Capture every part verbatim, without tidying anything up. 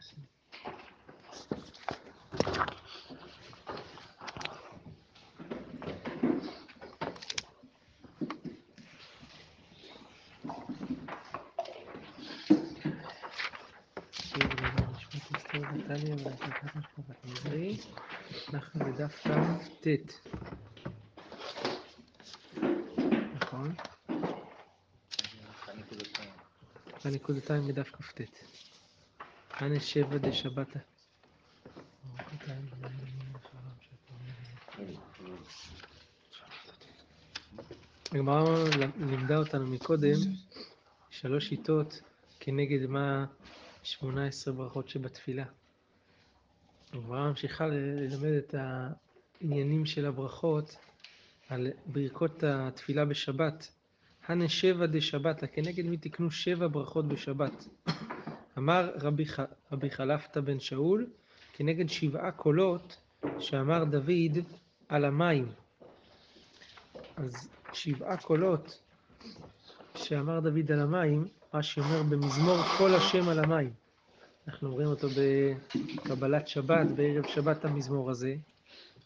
אנחנו בדף ת', נכון? הנקודתיים בדף כ"ט. חנה שבע דשבתא. הגמרא לימדה אותנו מקודם שלוש שיטות כנגד מה שמונה עשרה ברכות שבתפילה. הגמרא ממשיכה ללמד את העניינים של הברכות על ברכות התפילה בשבת. הנה שבע דשבתא, כנגד מי תקנו שבע ברכות בשבת? אמר רבי ח... רבי חלפתא בן שאול, כנגד שבעה קולות שאמר דוד על המים. אז שבעה קולות שאמר דוד על המים, מה שאומר במזמור כל השם על המים. אנחנו אומרים אותו בקבלת שבת, בערב שבת המזמור הזה.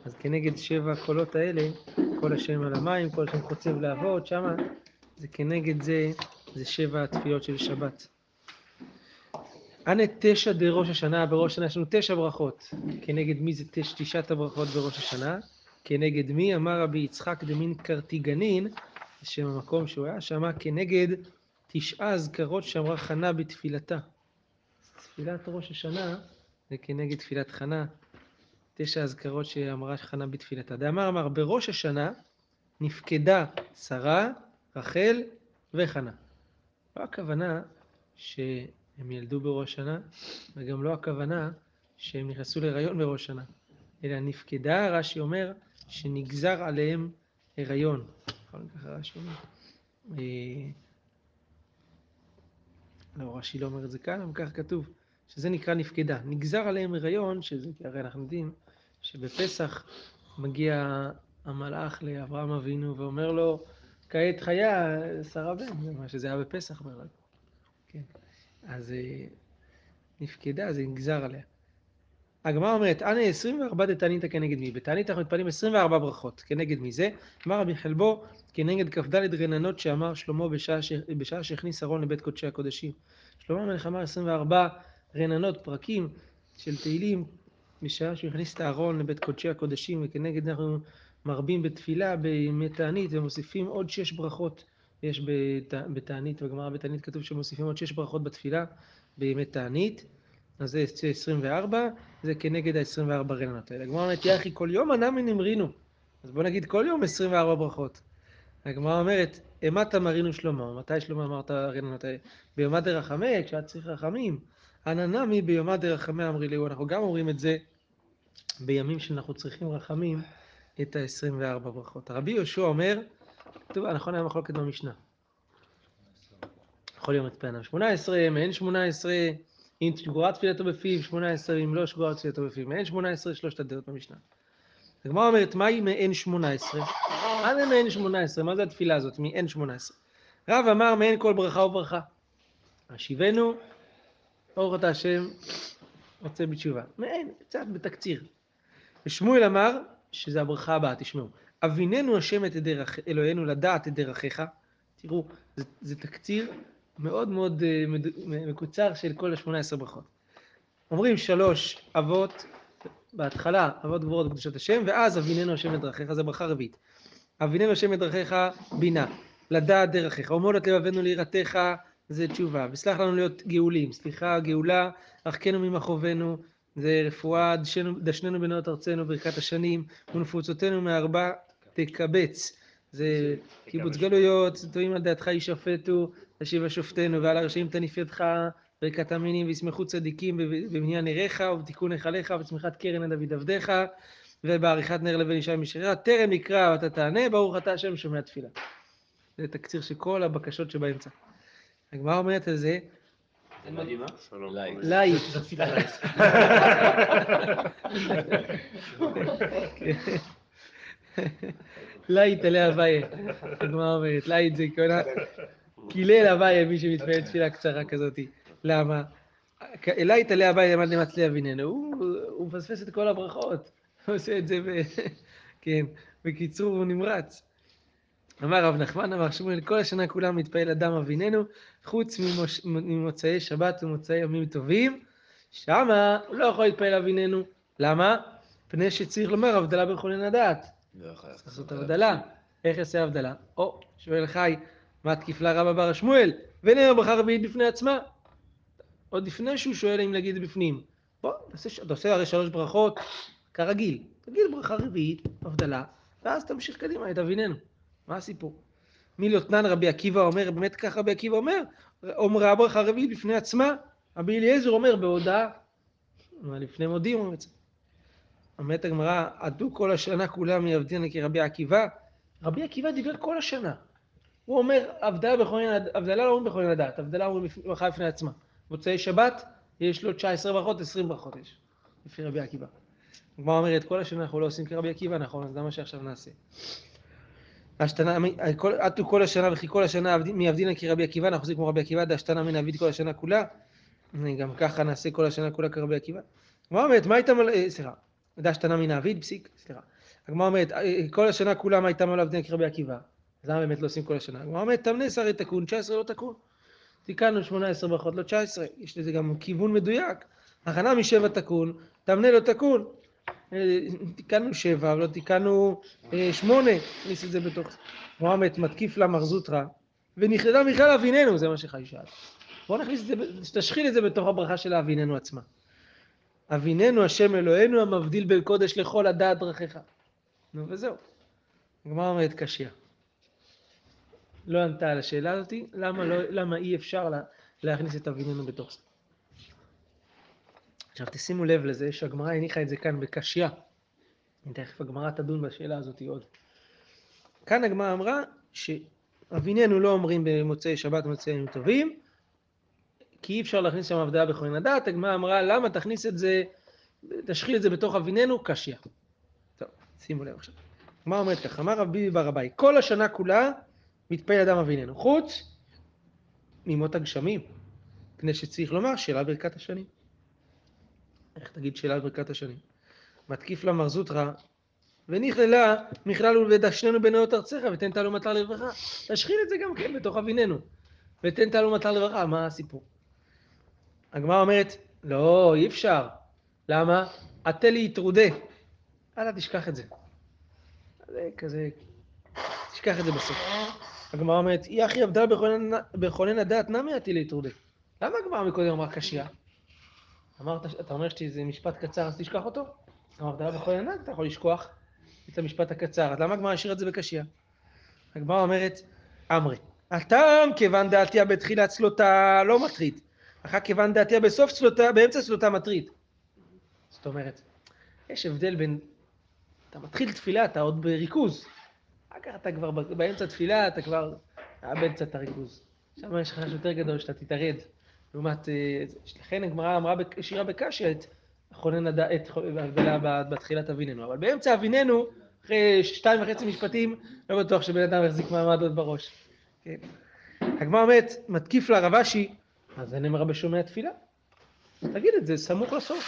אז כנגד שבע קולות האלה, כל השם על המים, כל השם חוצב להבות, שמה, זה כנגד זה, זה שבע התפילות של שבת. אנה תשע דראש השנה, בראש השנה יש לנו תשע ברכות. כנגד מי זה תש, תשעת הברכות בראש השנה? כנגד מי? אמר רבי יצחק דמין קרטיגנין, שם המקום שהוא היה, שמה כנגד תשעה הזכרות שאמרה חנה בתפילתה. תפילת ראש השנה זה כנגד תפילת חנה, תשע הזכרות שאמרה חנה בתפילתה. דאמר אמר, בראש השנה נפקדה שרה, רחל וחנה. לא הכוונה שהם ילדו בראש השנה, וגם לא הכוונה שהם נכנסו להיריון בראש השנה, אלא נפקדה, רשי אומר, שנגזר עליהם הריון. רשי אומר, לא, רשי לא אומר את זה כאן, אבל כך כתוב, שזה נקרא נפקדה. נגזר עליהם הריון, שזה, הרי אנחנו יודעים, שבפסח מגיע המלאך לאברהם אבינו ואומר לו, כעת חיה שרה בן, זה מה שזה היה בפסח מרק. כן. אז נפקדה, זה נגזר עליה. הגמרא אומרת, אנה עשרים וארבע דתעניתא כנגד מי? בתענית אנחנו מתפנים עשרים וארבע ברכות, כנגד מי זה? אמר רבי חלבו, כנגד כ"ד רננות שאמר שלמה בשעה, ש... בשעה שהכניס ארון לבית קודשי הקודשים. שלמה המלך אמר עשרים וארבע רננות, פרקים של תהילים, בשעה שהכניס את הארון לבית קודשי הקודשים, וכנגד אנחנו מרבים בתפילה בימי תענית ומוסיפים עוד שש ברכות. יש בת... בתענית, בגמרא בתענית כתוב שמוסיפים עוד שש ברכות בתפילה בימי תענית. אז זה עשרים וארבע, זה כנגד ה-עשרים וארבע רננות האלה. הגמרא אומרת, יחי, כל יום ענה מנמרינו. אז בוא נגיד, כל יום עשרים וארבע ברכות. הגמרא אומרת, אימת אמרינו שלמה, מתי שלמה אמרת הרננות האלה? ביומא דרחמי, כשאת צריך רחמים. עננמי ביומא דרחמי אמרי ליהו. אנחנו גם אומרים את זה בימים שאנחנו צריכים רחמים, את ה-עשרים וארבע ברכות. רבי יהושע אומר, טוב, נכון, היה מחלוקת במשנה. כל יום התפענם שמונה עשרה, מעין שמונה עשרה, אם שגורה תפילתו בפיו, שמונה עשרה, אם לא שגורה תפילתו בפיו, מעין שמונה עשרה, שלושת הדעות במשנה. הגמרא אומרת, מהי מעין שמונה עשרה? מה זה מעין שמונה עשרה? מה זה התפילה הזאת? מעין שמונה עשרה. רב אמר, מעין כל ברכה וברכה. השיבנו, אורת השם, רוצה בתשובה. מעין, קצת בתקציר. ושמואל אמר, שזה הברכה הבאה, תשמעו. אביננו השם את דרך, אלוהינו לדעת את דרכיך. תראו, זה, זה תקציר מאוד מאוד מקוצר של כל ה-שמונה עשרה ברכות. אומרים שלוש אבות, בהתחלה אבות גבורות בקדושת השם, ואז אביננו השם את דרכיך, זה ברכה רביעית. אביננו השם את דרכיך, בינה, לדעת דרכיך, ומול את לבבנו ליראתך, זה תשובה. וסלח לנו להיות גאולים, סליחה, גאולה, רחקנו ממחובנו, זה רפואה, דשנו, דשננו בנאות ארצנו ברכת השנים, ונפוצותנו מארבע תקבץ. זה קיבוץ גלויות, טועים על דעתך ישפטו, השיבה שופטנו, ועל הרשעים תניף ידך, ברכת המינים, וישמחו צדיקים במניין עירך, ובתיקון היכליך, ובצמיחת קרן עד דוד עבדיך, ובעריכת נר לבן אישה משרירה, טרם יקרא ואתה תענה, ברוך אתה השם שומע תפילה. זה תקציר של כל הבקשות שבאמצע. הגמרא אומרת על זה, זה מדהימה? שלום. לייק. לייט עלי אביי. הגמרא אומרת, לייט זה כונה, קילל אביי, מי שמתפעל תפילה קצרה כזאת. למה? אלה יתעלה אביי למד למצלי אביננו, הוא מפספס את כל הברכות, הוא עושה את זה בקיצור ונמרץ. אמר רב נחמן, אמר שמואל, כל השנה כולם מתפעל אדם אביננו, חוץ ממוצאי שבת ומוצאי ימים טובים, שמה הוא לא יכול להתפעל אביננו. למה? פני שצריך לומר, הבדלה בין חולין הדעת. צריך לעשות הבדלה. איך יעשה הבדלה? או, שואל חי, מה תקיפלה רבה בר השמואל? ונאמר ברכה רביעית בפני עצמה. עוד לפני שהוא שואל אם להגיד בפנים. בוא, אתה עושה הרי שלוש ברכות, כרגיל. תגיד ברכה רביעית, הבדלה, ואז תמשיך קדימה, את אביננו. מה הסיפור? מיליותנן רבי עקיבא אומר, באמת כך רבי עקיבא אומר, אומרה הברכה רביעית בפני עצמה, רבי אליעזר אומר בהודעה, לפני מודים הוא מצא. אומרת הגמרא, עדו כל השנה כולם יעבדין כרבי עקיבא. רבי עקיבא דיבר כל השנה. הוא אומר, הבדלה לא אומרים בחולין הדעת, הבדלה אומרים ברכה בפני עצמה. מוצאי שבת, יש לו תשע עשרה ברכות, עשרים ברכות יש, לפי רבי עקיבא. הגמרא אומרת, כל השנה אנחנו לא עושים כרבי עקיבא, נכון, אז למה שעכשיו נעשה? השתנה, עתו כל השנה וכי כל השנה מעבדינא כרבי עקיבא, אנחנו עושים כמו רבי עקיבא, דהשתנה מנעביד כל השנה כולה, גם ככה נעשה כל השנה כולה כרבי עקיבא. הגמרא אומרת, מה הייתם על... סליחה, דהשתנה מנעביד, פסיק, סליחה. הגמרא אומרת, כל השנה כולה מה הייתם על עבדינא כרבי עקיבא, אז למה באמת לא עושים כל השנה? הגמרא אומרת, תמנס הרי תקון, תשע עשרה לא תקון. תיקנו שמונה עשרה ברכות, לא תשע עשרה, יש לזה גם כיוון מדויק. החנה משבע תקון, תמנה לא תקון. תיקנו שבע, אבל לא תיקנו שמונה, ניס את זה בתוך זה. מועמת מתקיף לה מרזוטרה, ונכלדה מיכל אביננו, זה מה שחי שאל. בואו נכניס את זה, תשחיל את זה בתוך הברכה של אביננו עצמה. אביננו, השם אלוהינו, המבדיל בין קודש לכל הדעת דרכיך. נו וזהו. הגמרא אומרת קשיא. לא ענתה על השאלה הזאת, למה, לא, למה אי אפשר לה, להכניס את אביננו בתוך זה. עכשיו תשימו לב לזה שהגמרא הניחה את זה כאן בקשיא. תכף הגמרא תדון בשאלה הזאת עוד. כאן הגמרא אמרה שאביננו לא אומרים במוצאי שבת ומוצאי ימים טובים, כי אי אפשר להכניס שם הבדלה בחולין הדעת. הגמרא אמרה למה תכניס את זה, תשחיל את זה בתוך אביננו, קשיא. טוב, שימו לב עכשיו. הגמרא אומרת ככה, אמר רבי בר אביי, כל השנה כולה מתפעל אדם אביננו, חוץ ממות הגשמים, כדי שצריך לומר שאלה ברכת השנים. איך תגיד שאלה ברכת השנים? מתקיף לה מרזוטרה, ונכללה מכלל ולדשננו בנאות ארצך, ותן תעלו מטר לברכה. תשחיל את זה גם כן בתוך אביננו, ותן תעלו מטר לברכה. מה הסיפור? הגמרא אומרת, לא, אי אפשר. למה? עתה לי יתרודה. אל תשכח את זה. זה כזה, תשכח את זה בסוף. הגמרא אומרת, אי אחי עבדה בחולין הדעת, נמי עתה לי יתרודה. למה הגמרא מקודם אמרה קשיא? אמרת, אתה אומר שזה משפט קצר, אז תשכח אותו? אמרת, לא בכל ענק, אתה יכול לשכוח את המשפט הקצר. אז למה הגמרא השאיר את זה בקשיא? הגמרא אומרת, אמרי, הטעם כיוון דעתיה בתחילת צלותה לא מטריד, אחר כיוון דעתיה בסוף צלותה, באמצע צלותה מטריד. זאת אומרת, יש הבדל בין, אתה מתחיל תפילה, אתה עוד בריכוז, אחר אתה כבר באמצע תפילה, אתה כבר באמצע את הריכוז. שם יש חשש יותר גדול שאתה תתארד. לעומת, לכן הגמרא אמרה שירה בקשיא את ההבדלה בתחילת אביננו, אבל באמצע אביננו, אחרי שתיים וחצי משפטים, לא בטוח שבן אדם יחזיק מעמד עוד בראש. כן. הגמרא אומרת, מתקיף לה רב ששי, אז אני מרבה שומע תפילה. תגיד את זה, סמוך לסוף.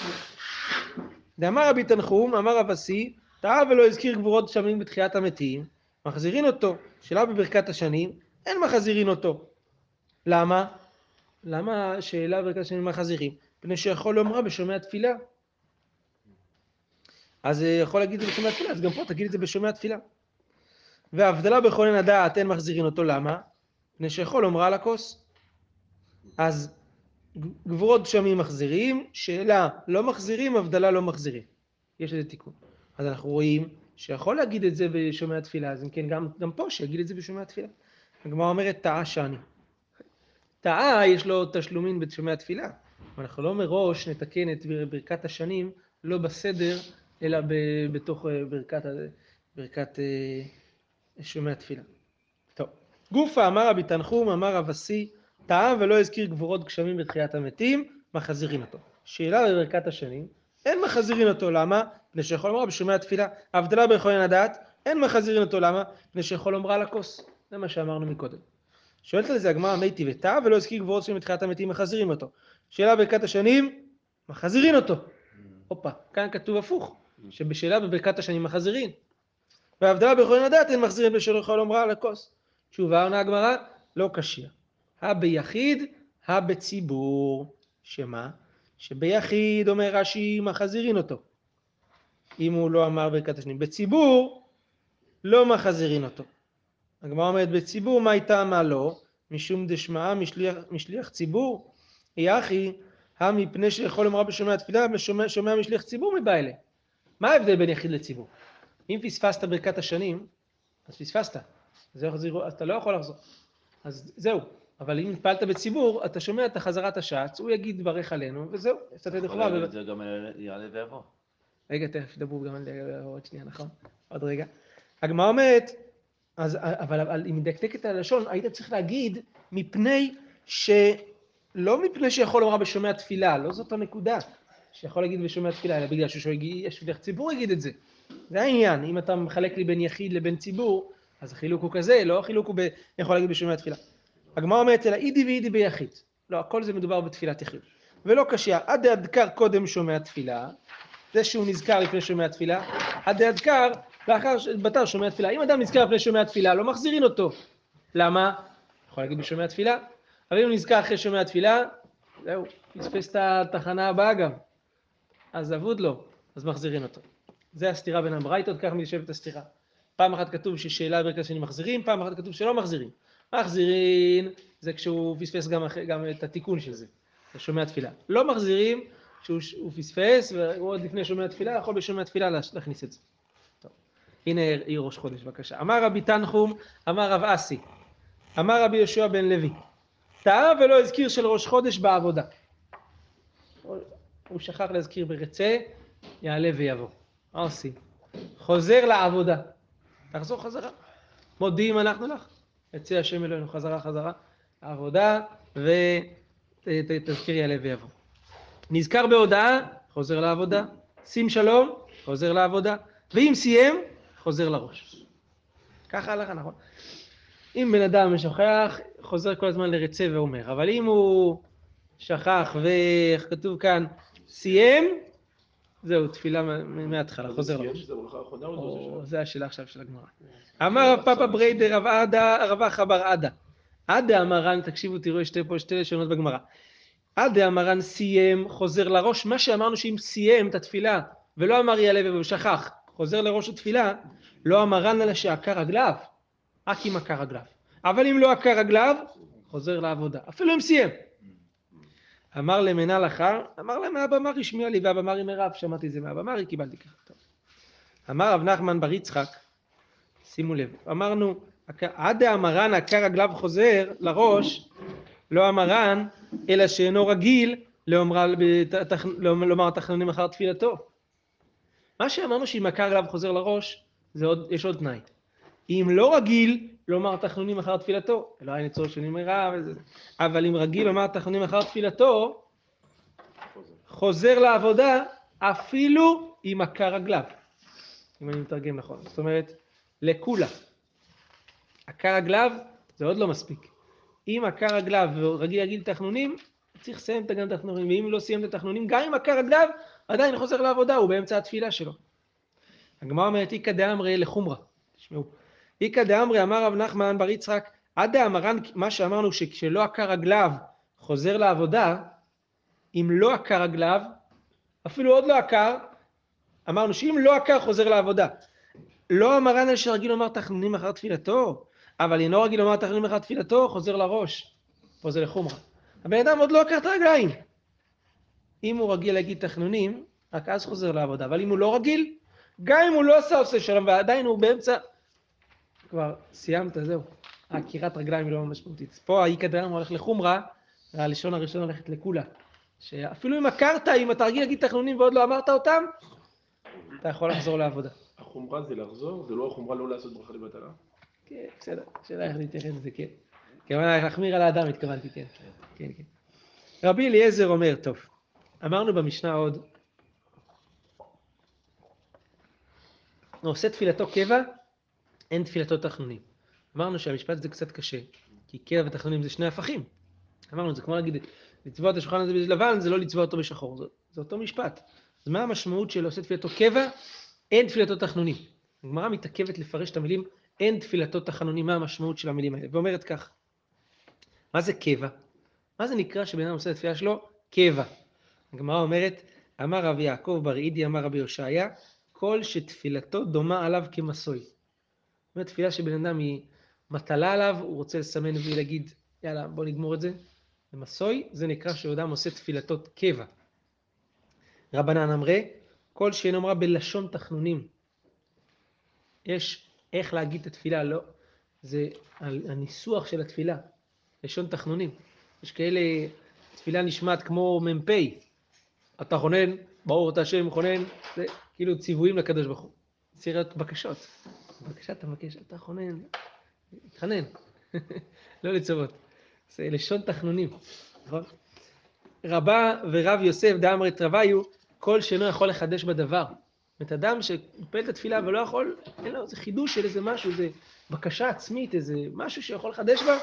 דאמר רבי תנחום, אמר רב עשי, טעה ולא הזכיר גבורות שמים בתחיית המתים, מחזירין אותו, שאלה בברכת השנים, אין מחזירין אותו. למה? למה השאלה ברכת השנים מה חזירים? פני שיכול לומר בשומע תפילה. אז יכול להגיד את זה בשומע תפילה, אז גם פה תגיד את זה בשומע תפילה. וההבדלה בחולין הדעת אין מחזירין אותו, למה? פני שיכול לומר על הכוס. אז גבורות שמים מחזירים, שאלה לא מחזירים, הבדלה לא מחזירים. יש לזה תיקון. אז אנחנו רואים שיכול להגיד את זה בשומע תפילה, אז אם כן גם, גם פה שיגיד את זה בשומע תפילה. הגמרא אומרת טעה שאני. טעה יש לו תשלומין בשומע התפילה, אבל אנחנו לא מראש נתקן את ברכת השנים, לא בסדר, אלא ב- בתוך ברכת, ברכת שומע התפילה. טוב, גופה אמר רבי תנחום, אמר רב עשי, טעה ולא הזכיר גבורות גשמים בתחיית המתים, מחזירין אותו. שאלה בברכת השנים, אין מחזירין אותו, למה? פני שיכול לומר בשומע התפילה, ההבדלה בחולין הדעת, אין מחזירין אותו, למה? פני שיכול לומר על הכוס, זה מה שאמרנו מקודם. שואלת על זה הגמרא מי טיבטה ולא הזכיר גבורות שמים בתחיית המתים מחזירים אותו. שאלה ברכת השנים, מחזירין אותו. הופה, כאן כתוב הפוך, שבשאלה בברכת השנים מחזירין. וההבדלה ביכולין לדעת אין מחזירין בשל אוכל אומרה על הכוס. תשובה עונה הגמרא, לא קשיא. הביחיד, הבציבור. שמה? שביחיד אומר רש"י מחזירין אותו. אם הוא לא אמר ברכת השנים. בציבור לא מחזירין אותו. הגמרא אומרת בציבור מה הייתה מה לא, משום דשמעה משליח, משליח ציבור. יחי, המפני שיכול לומר בשומע התפילה, שומע משליח ציבור מבא אלה. מה ההבדל בין יחיד לציבור? אם פספסת ברכת השנים, אז פספסת. אתה לא יכול לחזור. אז זהו. אבל אם פעלת בציבור, אתה שומע את החזרת השעץ, הוא יגיד דברך עלינו, וזהו. זה גם יעלה ויבוא. רגע, תכף דבור גם עוד שנייה, נכון? עוד רגע. הגמרא אומרת, אבל אם מדקדקת על הלשון, היית צריך להגיד מפני ש... לא מפני שיכול לומר בשומע תפילה, לא זאת הנקודה שיכול להגיד בשומע תפילה, אלא בגלל ששליח ציבור יגיד את זה. זה העניין, אם אתה מחלק לי בין יחיד לבין ציבור, אז החילוק הוא כזה, לא החילוק הוא ב... יכול להגיד בשומע תפילה. הגמרא אומרת אלא אידי ואידי ביחיד. לא, הכל זה מדובר בתפילת יחיד. ולא קשיא, עד הדקר קודם שומע תפילה, זה שהוא נזכר לפני שומע תפילה, עד הדקר לאחר בתר שומע תפילה. אם אדם נזכר לפני שומע תפילה, לא מחזירין אותו. למה? יכול להגיד בשומע תפילה. אבל אם נזכר אחרי שומע התפילה, זהו, פספס את התחנה הבאה גם. אז אבוד לו, אז מחזירין אותו. זה הסתירה בין הברייתות, כך מתיישבת הסתירה. פעם אחת כתוב ששאלה ברכת השנים מחזירים, פעם אחת כתוב שלא מחזירים. מחזירין זה כשהוא פספס גם, גם את התיקון של זה, שומע התפילה. לא מחזירים כשהוא פספס, והוא עוד לפני שומע התפילה, יכול בשומע התפילה להכניס את זה. טוב. הנה עיר ראש חודש, בבקשה. אמר רבי תנחום, אמר רב אסי, אמר רבי יהושע בן לוי. טעה ולא הזכיר של ראש חודש בעבודה. הוא שכח להזכיר ברצה, יעלה ויבוא. מה עושים? חוזר לעבודה. תחזור חזרה. מודיעים אנחנו לך. יצא השם אלוהינו חזרה חזרה. עבודה ותזכיר יעלה ויבוא. נזכר בהודעה, חוזר לעבודה. שים שלום, חוזר לעבודה. ואם סיים, חוזר לראש. ככה הלכה, נכון. אם בן אדם משוכח, חוזר כל הזמן לרצה ואומר. אבל אם הוא שכח וכתוב כאן, סיים, זהו, תפילה מההתחלה, חוזר לראש. זה הולכה האחרונה או זה? זה השאלה עכשיו של הגמרא. אמר רב פאפא בריידר, רבה חבר עדה. עדה אמרן, תקשיבו, תראו, יש פה שתי לשונות בגמרא. עדה אמרן, סיים, חוזר לראש. מה שאמרנו שאם סיים את התפילה, ולא אמר יעלה והוא שכח, חוזר לראש התפילה, לא אמרן אלא שעקה רגליו. רק אם עקה רגליו. אבל אם לא עקה רגליו, חוזר לעבודה. אפילו אם סיים. אמר למנהל אחר, אמר להם, אבא מרי שמיע לי, ואבא מרי מרב, שמעתי זה מאבא מרי, קיבלתי ככה. טוב. אמר רב נחמן בר יצחק, שימו לב, אמרנו, עד האמרן, עקה רגליו חוזר לראש, לא אמרן, אלא שאינו רגיל לומר תחנונים אחר תפילתו. מה שאמרנו שאם עקה רגליו חוזר לראש, יש עוד תנאי. אם לא רגיל לומר תחנונים אחר תפילתו, אלא אין צורך שנמרה, אבל אם רגיל לומר תחנונים אחר תפילתו, חוזר לעבודה אפילו עם עקה רגליו, אם אני מתרגם נכון. זאת אומרת, לכולה. עקה רגליו זה עוד לא מספיק. אם עקה רגליו ורגיל להגיד תחנונים, צריך לסיים את גם תחנונים, ואם לא סיים את התחנונים, גם עם עקה רגליו, עדיין חוזר לעבודה, הוא באמצע התפילה שלו. הגמרא אומרת, איקא דאמרי לחומרה, תשמעו. איקא דאמרי, אמר רב נחמן בר יצחק, עד האמרן, מה שאמרנו שכשלא עקה רגליו חוזר לעבודה, אם לא עקה רגליו, אפילו עוד לא עקה, אמרנו שאם לא עקה חוזר לעבודה. לא אמרן על שרגיל לומר תחנונים אחר תפילתו, אבל אינו רגיל לומר תחנונים אחר תפילתו, חוזר לראש. פה זה לחומרה. הבן אדם עוד לא עקה את הרגליים. אם הוא רגיל להגיד תחנונים, רק אז חוזר לעבודה. אבל אם הוא לא רגיל, גם אם הוא לא עשה עושה שלום, ועדיין הוא באמצע... כבר סיימת, זהו. העקירת רגליים היא לא משמעותית. פה האיקא דאמרי הולך לחומרה, והלשון הראשון הולכת לכולה. שאפילו אם הכרת, אם אתה רגיל להגיד תחנונים ועוד לא אמרת אותם, אתה יכול לחזור לעבודה. החומרה זה לחזור? זה לא החומרה לא לעשות ברכה לבטלה? כן, בסדר. שאלה איך להתייחס לזה, כן. כמובן, להחמיר על האדם התכוונתי, כן. כן, כן. רבי אליעזר אומר, טוב, אמרנו במשנה עוד, עושה תפילתו קבע, אין תפילתו תחנונים. אמרנו שהמשפט זה קצת קשה, כי קבע ותחנונים זה שני הפכים. אמרנו, זה כמו להגיד, לצבוע את השולחן הזה בלבן זה לא לצבוע אותו בשחור, זה, זה אותו משפט. אז מה המשמעות של עושה תפילתו קבע? אין תפילתו תחנוני. הגמרא מתעכבת לפרש את המילים, אין תפילתו תחנוני, מה המשמעות של המילים האלה? ואומרת כך, מה זה קבע? מה זה נקרא שבן אדם עושה את התפילה שלו? קבע. הגמרא אומרת, אמר רבי יעקב בר אידי, אמר רבי ישעיה, כל שתפילתו דומה עליו כמסוי. זאת אומרת, תפילה שבן אדם היא מטלה עליו, הוא רוצה לסמן ולהגיד, יאללה, בוא נגמור את זה. במסוי, זה נקרא שאדם עושה תפילתות קבע. רבנן אמרה, כל שהן אמרה בלשון תחנונים. יש איך להגיד את התפילה, לא. זה הניסוח של התפילה, לשון תחנונים. יש כאלה, תפילה נשמעת כמו ממפי. אתה חונן, ברוך אתה השם חונן, זה כאילו ציוויים לקדוש ברוך הוא. צריך להיות בקשות. בבקשה אתה מבקש, אתה חונן, תחנן, לא לצוות. זה לשון תחנונים, נכון? רבה ורב יוסף דאמרת רביו, כל שאינו יכול לחדש בדבר. את אדם שפעל את התפילה ולא יכול, אין לו איזה חידוש של איזה משהו, איזה בקשה עצמית, איזה משהו שיכול לחדש בה,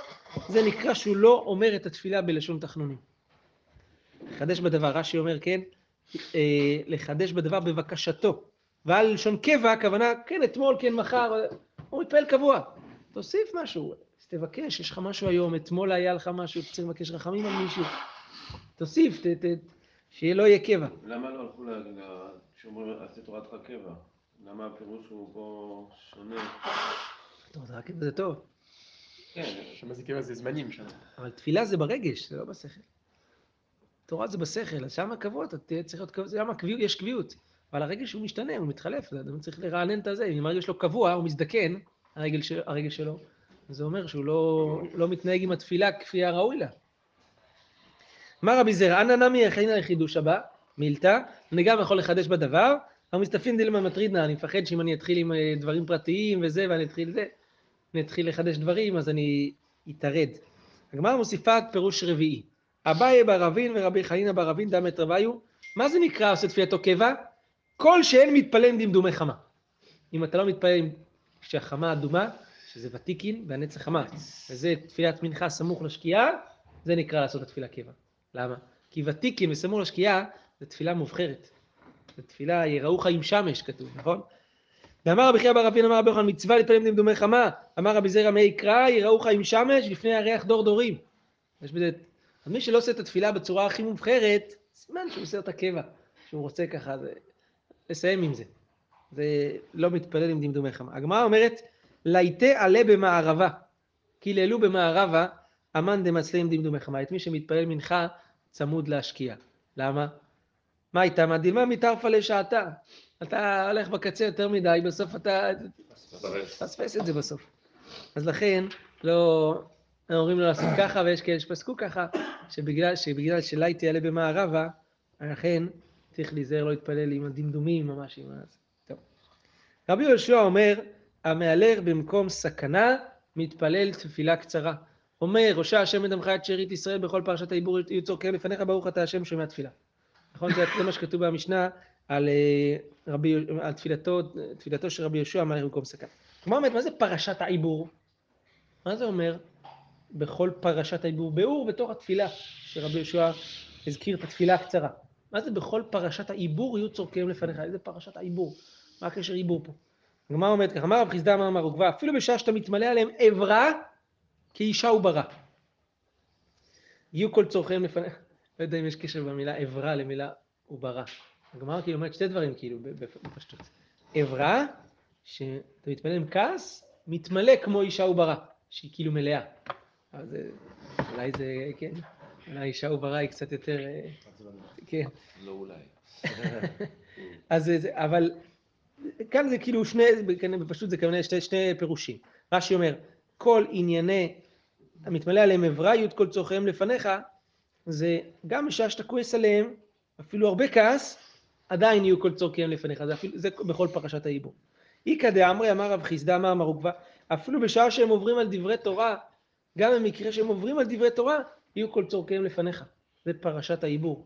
זה נקרא שהוא לא אומר את התפילה בלשון תחנונים. לחדש בדבר, רשי אומר כן, אה, לחדש בדבר בבקשתו. ועל לשון קבע, הכוונה, כן אתמול, כן מחר, הוא מתפעל קבוע. תוסיף משהו, תבקש, יש לך משהו היום, אתמול היה לך משהו, צריך לבקש רחמים על מישהו. תוסיף, ת, ת, שלא יהיה קבע. למה לא הלכו להגעה, כשאומרים, עשית תורתך קבע? למה הפירוש הוא פה שונה? תורתך קבע זה טוב. כן, שמה זה קבע זה זמנים שם. אבל תפילה זה ברגש, זה לא בשכל. תורה זה בשכל, אז שם הקבועות, יש קביעות. אבל הרגש הוא משתנה, הוא מתחלף, אדם צריך לרענן את זה. אם הרגש שלו קבוע, הוא מזדקן, הרגש שלו. זה אומר שהוא לא, לא מתנהג עם התפילה כפי הראוי לה. מה רבי זירא, אנא נמי הכינה לחידוש הבא, מילתא, אני גם יכול לחדש בדבר, המסתפין דילמה מטרידנה, אני מפחד שאם אני אתחיל עם דברים פרטיים וזה, ואני אתחיל זה, אני אתחיל לחדש דברים, אז אני אתרד. הגמרא מוסיפה פירוש רביעי, אביי ברבין ורבי חנינא ברבין דמת רביו, מה זה נקרא עושה תפילתו קבע? כל שאין מתפלל דמדומי חמה. אם אתה לא מתפלל כשהחמה אדומה, שזה ותיקין והנצח חמה, וזה תפילת מנחה סמוך לשקיעה, זה נקרא לעשות התפילה קבע. למה? כי ותיקין וסמוך לשקיעה, זה תפילה מובחרת. זה תפילה יראוך עם שמש, כתוב, נכון? ואמר רבי חיה ברבין, אמר רבי יוחנן, מצווה להתפלל בדמי חמה, אמר רבי זירא, מה יקרא, יראוך עם שמש, לפני הריח דור דורים. יש בזה, אז מי שלא עושה את התפילה בצורה הכי מובחרת, סימן שהוא עושה את הקבע, שהוא רוצה ככה, זה... לסיים עם זה. זה לא מתפלל עם דמדומי חמה. הגמרא אומרת, להיטה עלה במערבה, כי לילו במערבה, אמן דמצלים דמדומי חמה, את מי שמתפלל מנחה צמוד להשקיע. למה? מה הייתה? מה דילמה מתערפה לשעתה? אתה הולך בקצה יותר מדי, בסוף אתה... תספס את זה בסוף. אז לכן, לא... אומרים לו לעשות ככה, ויש כאלה שפסקו ככה, שבגלל, שבגלל שלהיטה עלה במערבה, לכן צריך להיזהר לא להתפלל עם הדמדומים ממש עם הזה. טוב. רבי יהושע אומר, המהלך במקום סכנה, מתפלל תפילה קצרה. אומר, ראשה השם את עמך את שארית ישראל, בכל פרשת העיבור יוצור קרב לפניך, ברוך אתה השם שומע תפילה. נכון, זה מה שכתוב במשנה על, רבי, על תפילתו, תפילתו של רבי יהושע, המהלך במקום סכנה. כלומר, מה זה פרשת העיבור? מה זה אומר? בכל פרשת העיבור, באור בתוך התפילה, שרבי יהושע הזכיר את התפילה הקצרה. מה זה בכל פרשת העיבור יהיו צורכיהם לפניך? איזה פרשת העיבור? מה הקשר עיבור פה? הגמרא אומרת ככה, אמר רב חסדא אמר רבה, אפילו בשעה שאתה מתמלא עליהם עברה, כאישה הוא ברא. יהיו כל צורכיהם לפניך. לא יודע אם יש קשר במילה עברה למילה הוא ברא. הגמרא כאילו אומרת שתי דברים כאילו בפשטות. עברה, שאתה מתמלא עם כעס, מתמלא כמו אישה הוא ברא, שהיא כאילו מלאה. אז אולי זה, כן? אולי אישה הוא ברא היא קצת יותר... כן. לא אולי. אז, אבל כאן זה כאילו שני, פשוט זה כמובן שני, שני פירושים. רש"י אומר, כל ענייני המתמלא עליהם עבריות, כל צורכיהם לפניך, זה גם בשעה שאתה כועס עליהם, אפילו הרבה כעס, עדיין יהיו כל צורכיהם לפניך. זה, אפילו, זה בכל פרשת העיבור. איקא דאמרי, אמר רב חסדא, אמר רבה עקיבא, אפילו בשעה שהם עוברים על דברי תורה, גם במקרה שהם עוברים על דברי תורה, יהיו כל צורכיהם לפניך. זה פרשת העיבור.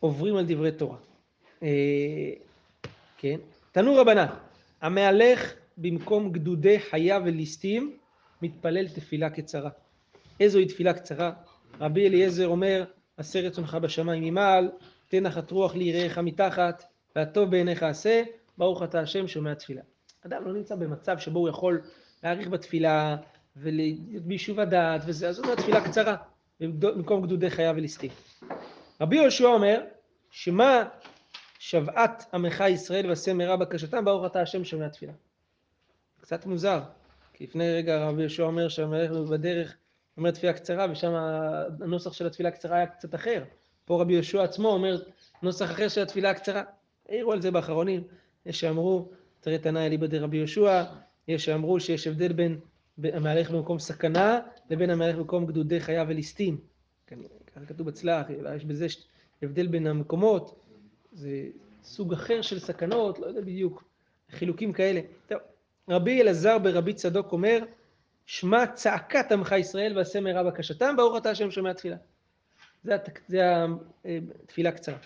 עוברים על דברי תורה. כן. תנו רבנן, המהלך במקום גדודי חיה וליסטים, מתפלל תפילה קצרה. איזוהי תפילה קצרה? רבי אליעזר אומר, עשה רצונך בשמיים ממעל, תן נחת רוח ליראיך מתחת, והטוב בעיניך עשה, ברוך אתה השם שומע תפילה. אדם לא נמצא במצב שבו הוא יכול להאריך בתפילה ולהיות ביישוב הדעת וזה, אז זו תפילה קצרה, במקום גדודי חיה ולסתי. רבי יהושע אומר, שמה שבעת עמך ישראל ועשה מראה בקשתם, ברוך אתה השם שומע תפילה. קצת מוזר, כי לפני רגע רבי יהושע אומר שהמלך בדרך אומר תפילה קצרה, ושם הנוסח של התפילה הקצרה היה קצת אחר. פה רבי יהושע עצמו אומר נוסח אחר של התפילה הקצרה. העירו על זה באחרונים, יש שאמרו, תראה תנאי אליבא דרבי יהושע, יש שאמרו שיש הבדל בין המהלך במקום סכנה, לבין המהלך במקום גדודי חיה וליסטים. ככה כתוב בצלח, יש בזה הבדל בין המקומות, זה סוג אחר של סכנות, לא יודע בדיוק, חילוקים כאלה. טוב, רבי אלעזר ברבי צדוק אומר, שמע צעקת עמך ישראל ועשה מראה בקשתם, ברוך אתה השם שומע תפילה. זה התפילה הקצרה.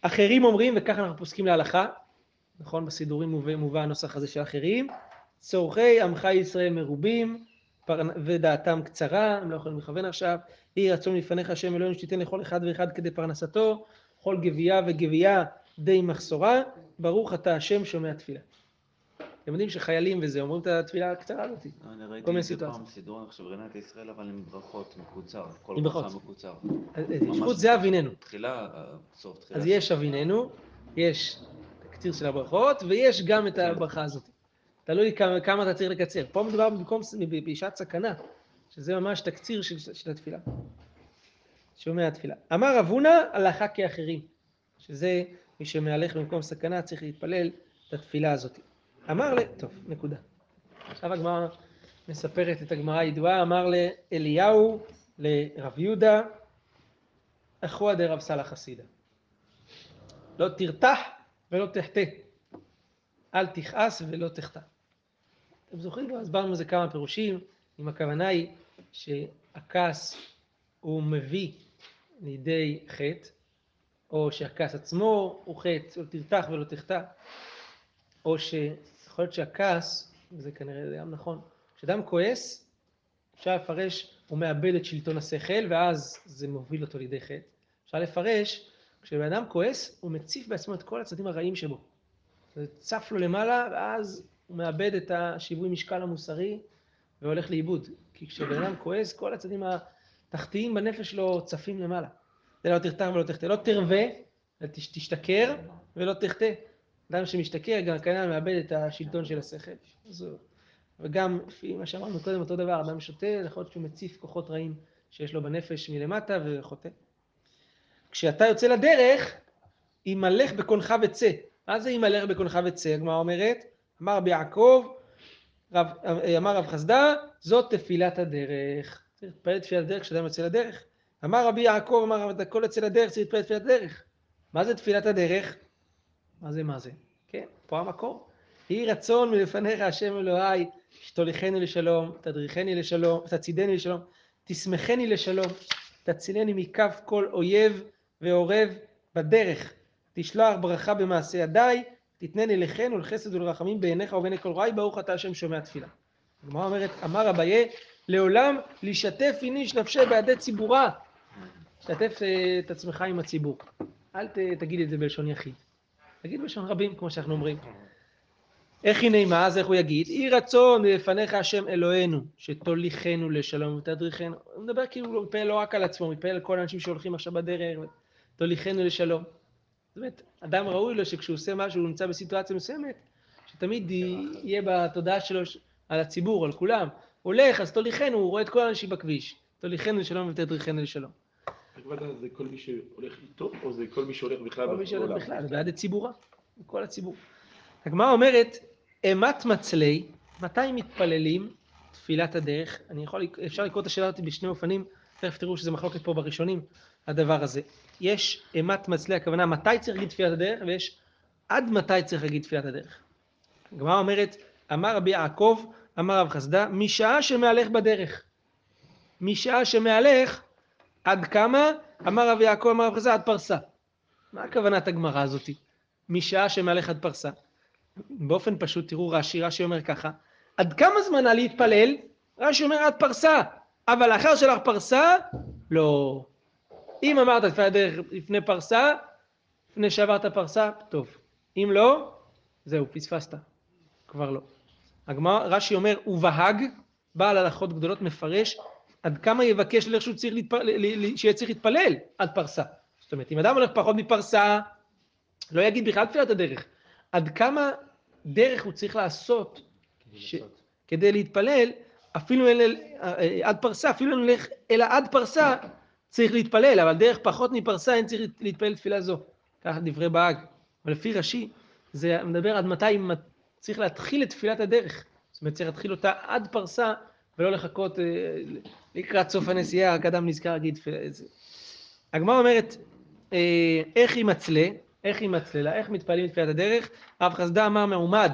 אחרים אומרים, וככה אנחנו פוסקים להלכה, נכון, בסידורים מובא, מובא הנוסח הזה של אחרים, צורכי עמך ישראל מרובים, ודעתם קצרה, הם לא יכולים לכוון עכשיו, יהי רצון לפניך השם אלוהינו שתיתן לכל אחד ואחד כדי פרנסתו, כל גבייה וגבייה די מחסורה, ברוך אתה השם שומע תפילה. אתם יודעים שחיילים וזה, אומרים את התפילה הקצרה הזאת. אני ראיתי את זה פעם סידור, אני חושב רנת ישראל, אבל עם ברכות, מקוצר, כל ברכה מקוצר. תשכות זה אבינינו. תחילה, סוף תחילה. אז יש אבינינו, יש הקציר של הברכות, ויש גם את הברכה הזאת. תלוי כמה אתה צריך לקצר. פה מדובר במקום בשעת סכנה, שזה ממש תקציר של התפילה. שומע התפילה. אמר רבונה, הלכה כאחרים, שזה מי שמהלך במקום סכנה צריך להתפלל את התפילה הזאת. אמר ל... טוב, נקודה. עכשיו הגמרא מספרת את הגמרא הידועה, אמר לאליהו, לרב יהודה, אחוה דרב סלח חסידה. לא תרתח ולא תחטא. אל תכעס ולא תחטא. אתם זוכרים? כבר הסברנו זה כמה פירושים, עם הכוונה היא שהכעס הוא מביא לידי חטא, או שהכעס עצמו הוא חטא, לא תרתח ולא תחטא. או ש... יכול להיות שהכעס, וזה כנראה גם נכון, כשאדם כועס, אפשר לפרש, הוא מאבד את שלטון השכל, ואז זה מוביל אותו לידי חטא. אפשר לפרש, כשאדם כועס, הוא מציף בעצמו את כל הצדדים הרעים שבו. זה צף לו למעלה, ואז הוא מאבד את השיווי משקל המוסרי, והולך לאיבוד. כי כשאדם כועס, כל הצדדים התחתיים בנפש שלו צפים למעלה. זה לא תרתח ולא תחטא. לא תרווה, תשתכר ולא תחטא. אדם שמשתכר גם כנראה מאבד את השלטון של השכל. זו. וגם, לפי מה שאמרנו קודם, אותו דבר, אדם שותה, יכול להיות שהוא מציף כוחות רעים שיש לו בנפש מלמטה וחוטא. כשאתה יוצא לדרך, ימלך בקונך וצא. מה זה ימלך בקונך וצא? הגמרא אומרת, אמר רבי יעקב, רב, אמר רב חסדא, זאת תפילת הדרך. צריך להתפלל תפילת הדרך כשאדם יוצא לדרך. אמר רבי יעקב, אמר רב, כל יוצא לדרך, צריך להתפלל תפילת הדרך. מה זה תפילת הדרך? מה זה, מה זה? כן, פה המקור. יהי רצון מלפניך השם אלוהי, שתוליכני לשלום, תדריכני לשלום, תצידני לשלום, תשמחני לשלום, תצילני מקו כל אויב ועורב בדרך, תשלח ברכה במעשה ידיי, תתנני לכן ולחסד ולרחמים בעיניך ובעיני כל רעי, ברוך אתה השם שומע תפילה. הגמרא אומרת, אמר אביי, לעולם לשתף איניש נפשי בעדי ציבורה. שתף את עצמך עם הציבור. אל תגיד את זה בלשון יחיד. תגיד בשם רבים, כמו שאנחנו אומרים. איך הנה מה, אז איך הוא יגיד? אי רצון לפניך השם אלוהינו, שתוליכנו לשלום ותדריכנו. הוא מדבר כאילו, הוא מפה לא רק על עצמו, הוא מפה על כל האנשים שהולכים עכשיו בדרך, תוליכנו לשלום. זאת אומרת, אדם ראוי לו שכשהוא עושה משהו, הוא נמצא בסיטואציה מסוימת, שתמיד יהיה בתודעה שלו על הציבור, על כולם. הוא הולך, אז תוליכנו, הוא רואה את כל האנשים בכביש. תוליכנו לשלום ותדריכנו לשלום. זה כל מי שהולך איתו, או זה כל מי שהולך בכלל? כל מי שהולך בכלל, זה בעד הציבורה, כל הציבור. הגמרא אומרת, אימת מצלי, מתי מתפללים תפילת הדרך? אני יכול, אפשר לקרוא את השאלה הזאת בשני אופנים, תכף תראו שזה מחלוקת פה בראשונים, הדבר הזה. יש אימת מצלי, הכוונה מתי צריך להגיד תפילת הדרך, ויש עד מתי צריך להגיד תפילת הדרך. הגמרא אומרת, אמר רבי יעקב, אמר רב חסדא, משעה שמהלך בדרך. משעה שמהלך, עד כמה? אמר רבי יעקב, אמר רב חסדא, עד פרסה. מה הכוונת הגמרא הזאת? משעה שמהלך עד פרסה. באופן פשוט, תראו רשי, רשי אומר ככה, עד כמה זמן להתפלל? רשי אומר עד פרסה. אבל לאחר שלך פרסה, לא. אם אמרת לפני הדרך לפני פרסה, לפני שעברת פרסה, טוב. אם לא, זהו, פספסת. כבר לא. הגמרא, רש"י אומר, ובהג, בעל הלכות גדולות מפרש, עד כמה יבקש ללך שהוא צריך להתפלל, שיהיה צריך להתפלל עד פרסה. זאת אומרת, אם אדם הולך פחות מפרסה, לא יגיד בכלל תפילת הדרך. עד כמה דרך הוא צריך לעשות ש... כדי להתפלל, אפילו אל... עד פרסה, אפילו נלך אלא עד פרסה, צריך להתפלל, אבל דרך פחות מפרסה אין צריך להתפלל תפילה זו. ככה דברי בהג. אבל לפי רש"י, זה מדבר עד מתי צריך להתחיל את תפילת הדרך. זאת אומרת, צריך להתחיל אותה עד פרסה, ולא לחכות לקראת סוף הנסיעה, רק אדם נזכר להגיד תפילה. הגמרא אומרת, איך ימצלה, איך ימצללה, איך מתפעלים את תפילת הדרך? רב חסדא אמר מעומד,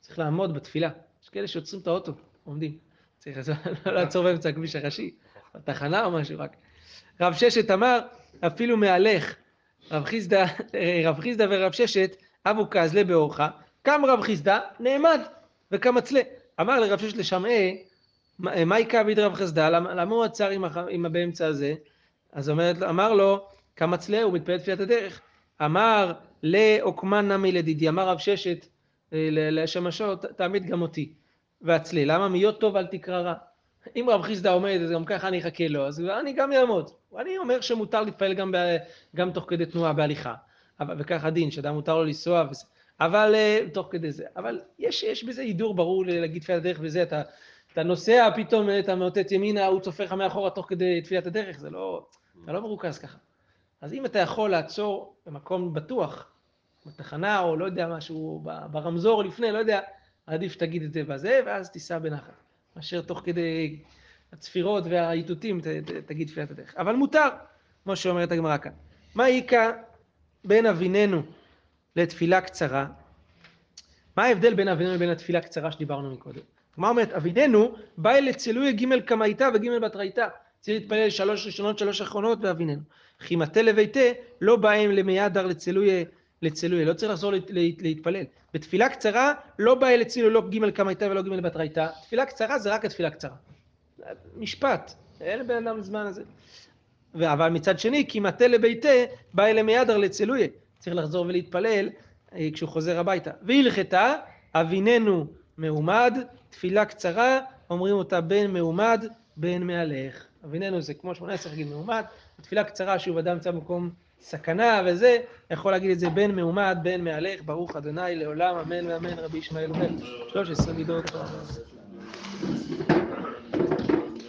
צריך לעמוד בתפילה. יש כאלה שעוצרים את האוטו, עומדים. צריך לעצור באמצע הכביש הראשי, בתחנה או משהו רק. רב ששת אמר, אפילו מהלך. רב חסדא, רב חסדא ורב ששת, אבו כזלה באורך, קם רב חסדא, נעמד, וקם מצלה. אמר לרב ששת לשמעי, מה יקביד רב חסדא? למה הוא עצר עם הבאמצע הזה? אז אמר לו, קם מצלה, הוא מתפלל תפילת הדרך. אמר לאוקמן נמי לדידי, אמר רב ששת לשמשת, תעמיד גם אותי והצלי, למה מיות טוב אל תקרא רע. אם רב חסדא עומד, אז גם ככה אני אחכה לו, אז אני גם יעמוד. אני אומר שמותר להתפעל גם, גם תוך כדי תנועה בהליכה, וכך הדין, שאדם מותר לו לנסוע, אבל תוך כדי זה. אבל יש, יש בזה הידור ברור להגיד תפילת הדרך וזה, אתה, אתה נוסע פתאום, אתה מאותת ימינה, הוא צופך מאחורה תוך כדי תפילת הדרך, זה לא, אתה לא מרוכז ככה. אז אם אתה יכול לעצור במקום בטוח, בתחנה או לא יודע משהו, ברמזור לפני, לא יודע, עדיף תגיד את זה בזה, ואז תיסע בנחת. מאשר תוך כדי הצפירות והעיתותים ת, ת, תגיד תפילת הדרך. אבל מותר, כמו שאומרת הגמרא כאן. מה העיקר בין אבינינו לתפילה קצרה? מה ההבדל בין אבינינו לבין התפילה הקצרה שדיברנו מקודם? מה אומרת? אבינינו בא אל צילוי ג' קמייתא וג' בתרייתא. צריך להתפלל שלוש ראשונות, שלוש אחרונות באבינינו. חימתה לביתה, לא באים למיאדר לצילוי, לצילוי, לא צריך לחזור להתפלל. בתפילה קצרה, לא באה לצילוי, לא ג' קמייתא ולא ג' בתרייתא. תפילה קצרה זה רק התפילה קצרה. משפט, אין בן אדם זמן הזה. אבל מצד שני, חימתה לביתה, באה למיאדר לצילוי. צריך לחזור ולהתפלל כשהוא חוזר הביתה. והלכתה, אבינינו מעומד, תפילה קצרה, אומרים אותה בין מעומד, בין מהלך. אבינינו זה כמו שמונה עשרה להגיד מעומד, בתפילה קצרה שוב אדם נמצא במקום סכנה וזה, יכול להגיד את זה בין מעומד, בין מהלך, ברוך אדוני לעולם, אמן ואמן, רבי ישמעאל אומר, שלוש עשרה מידות.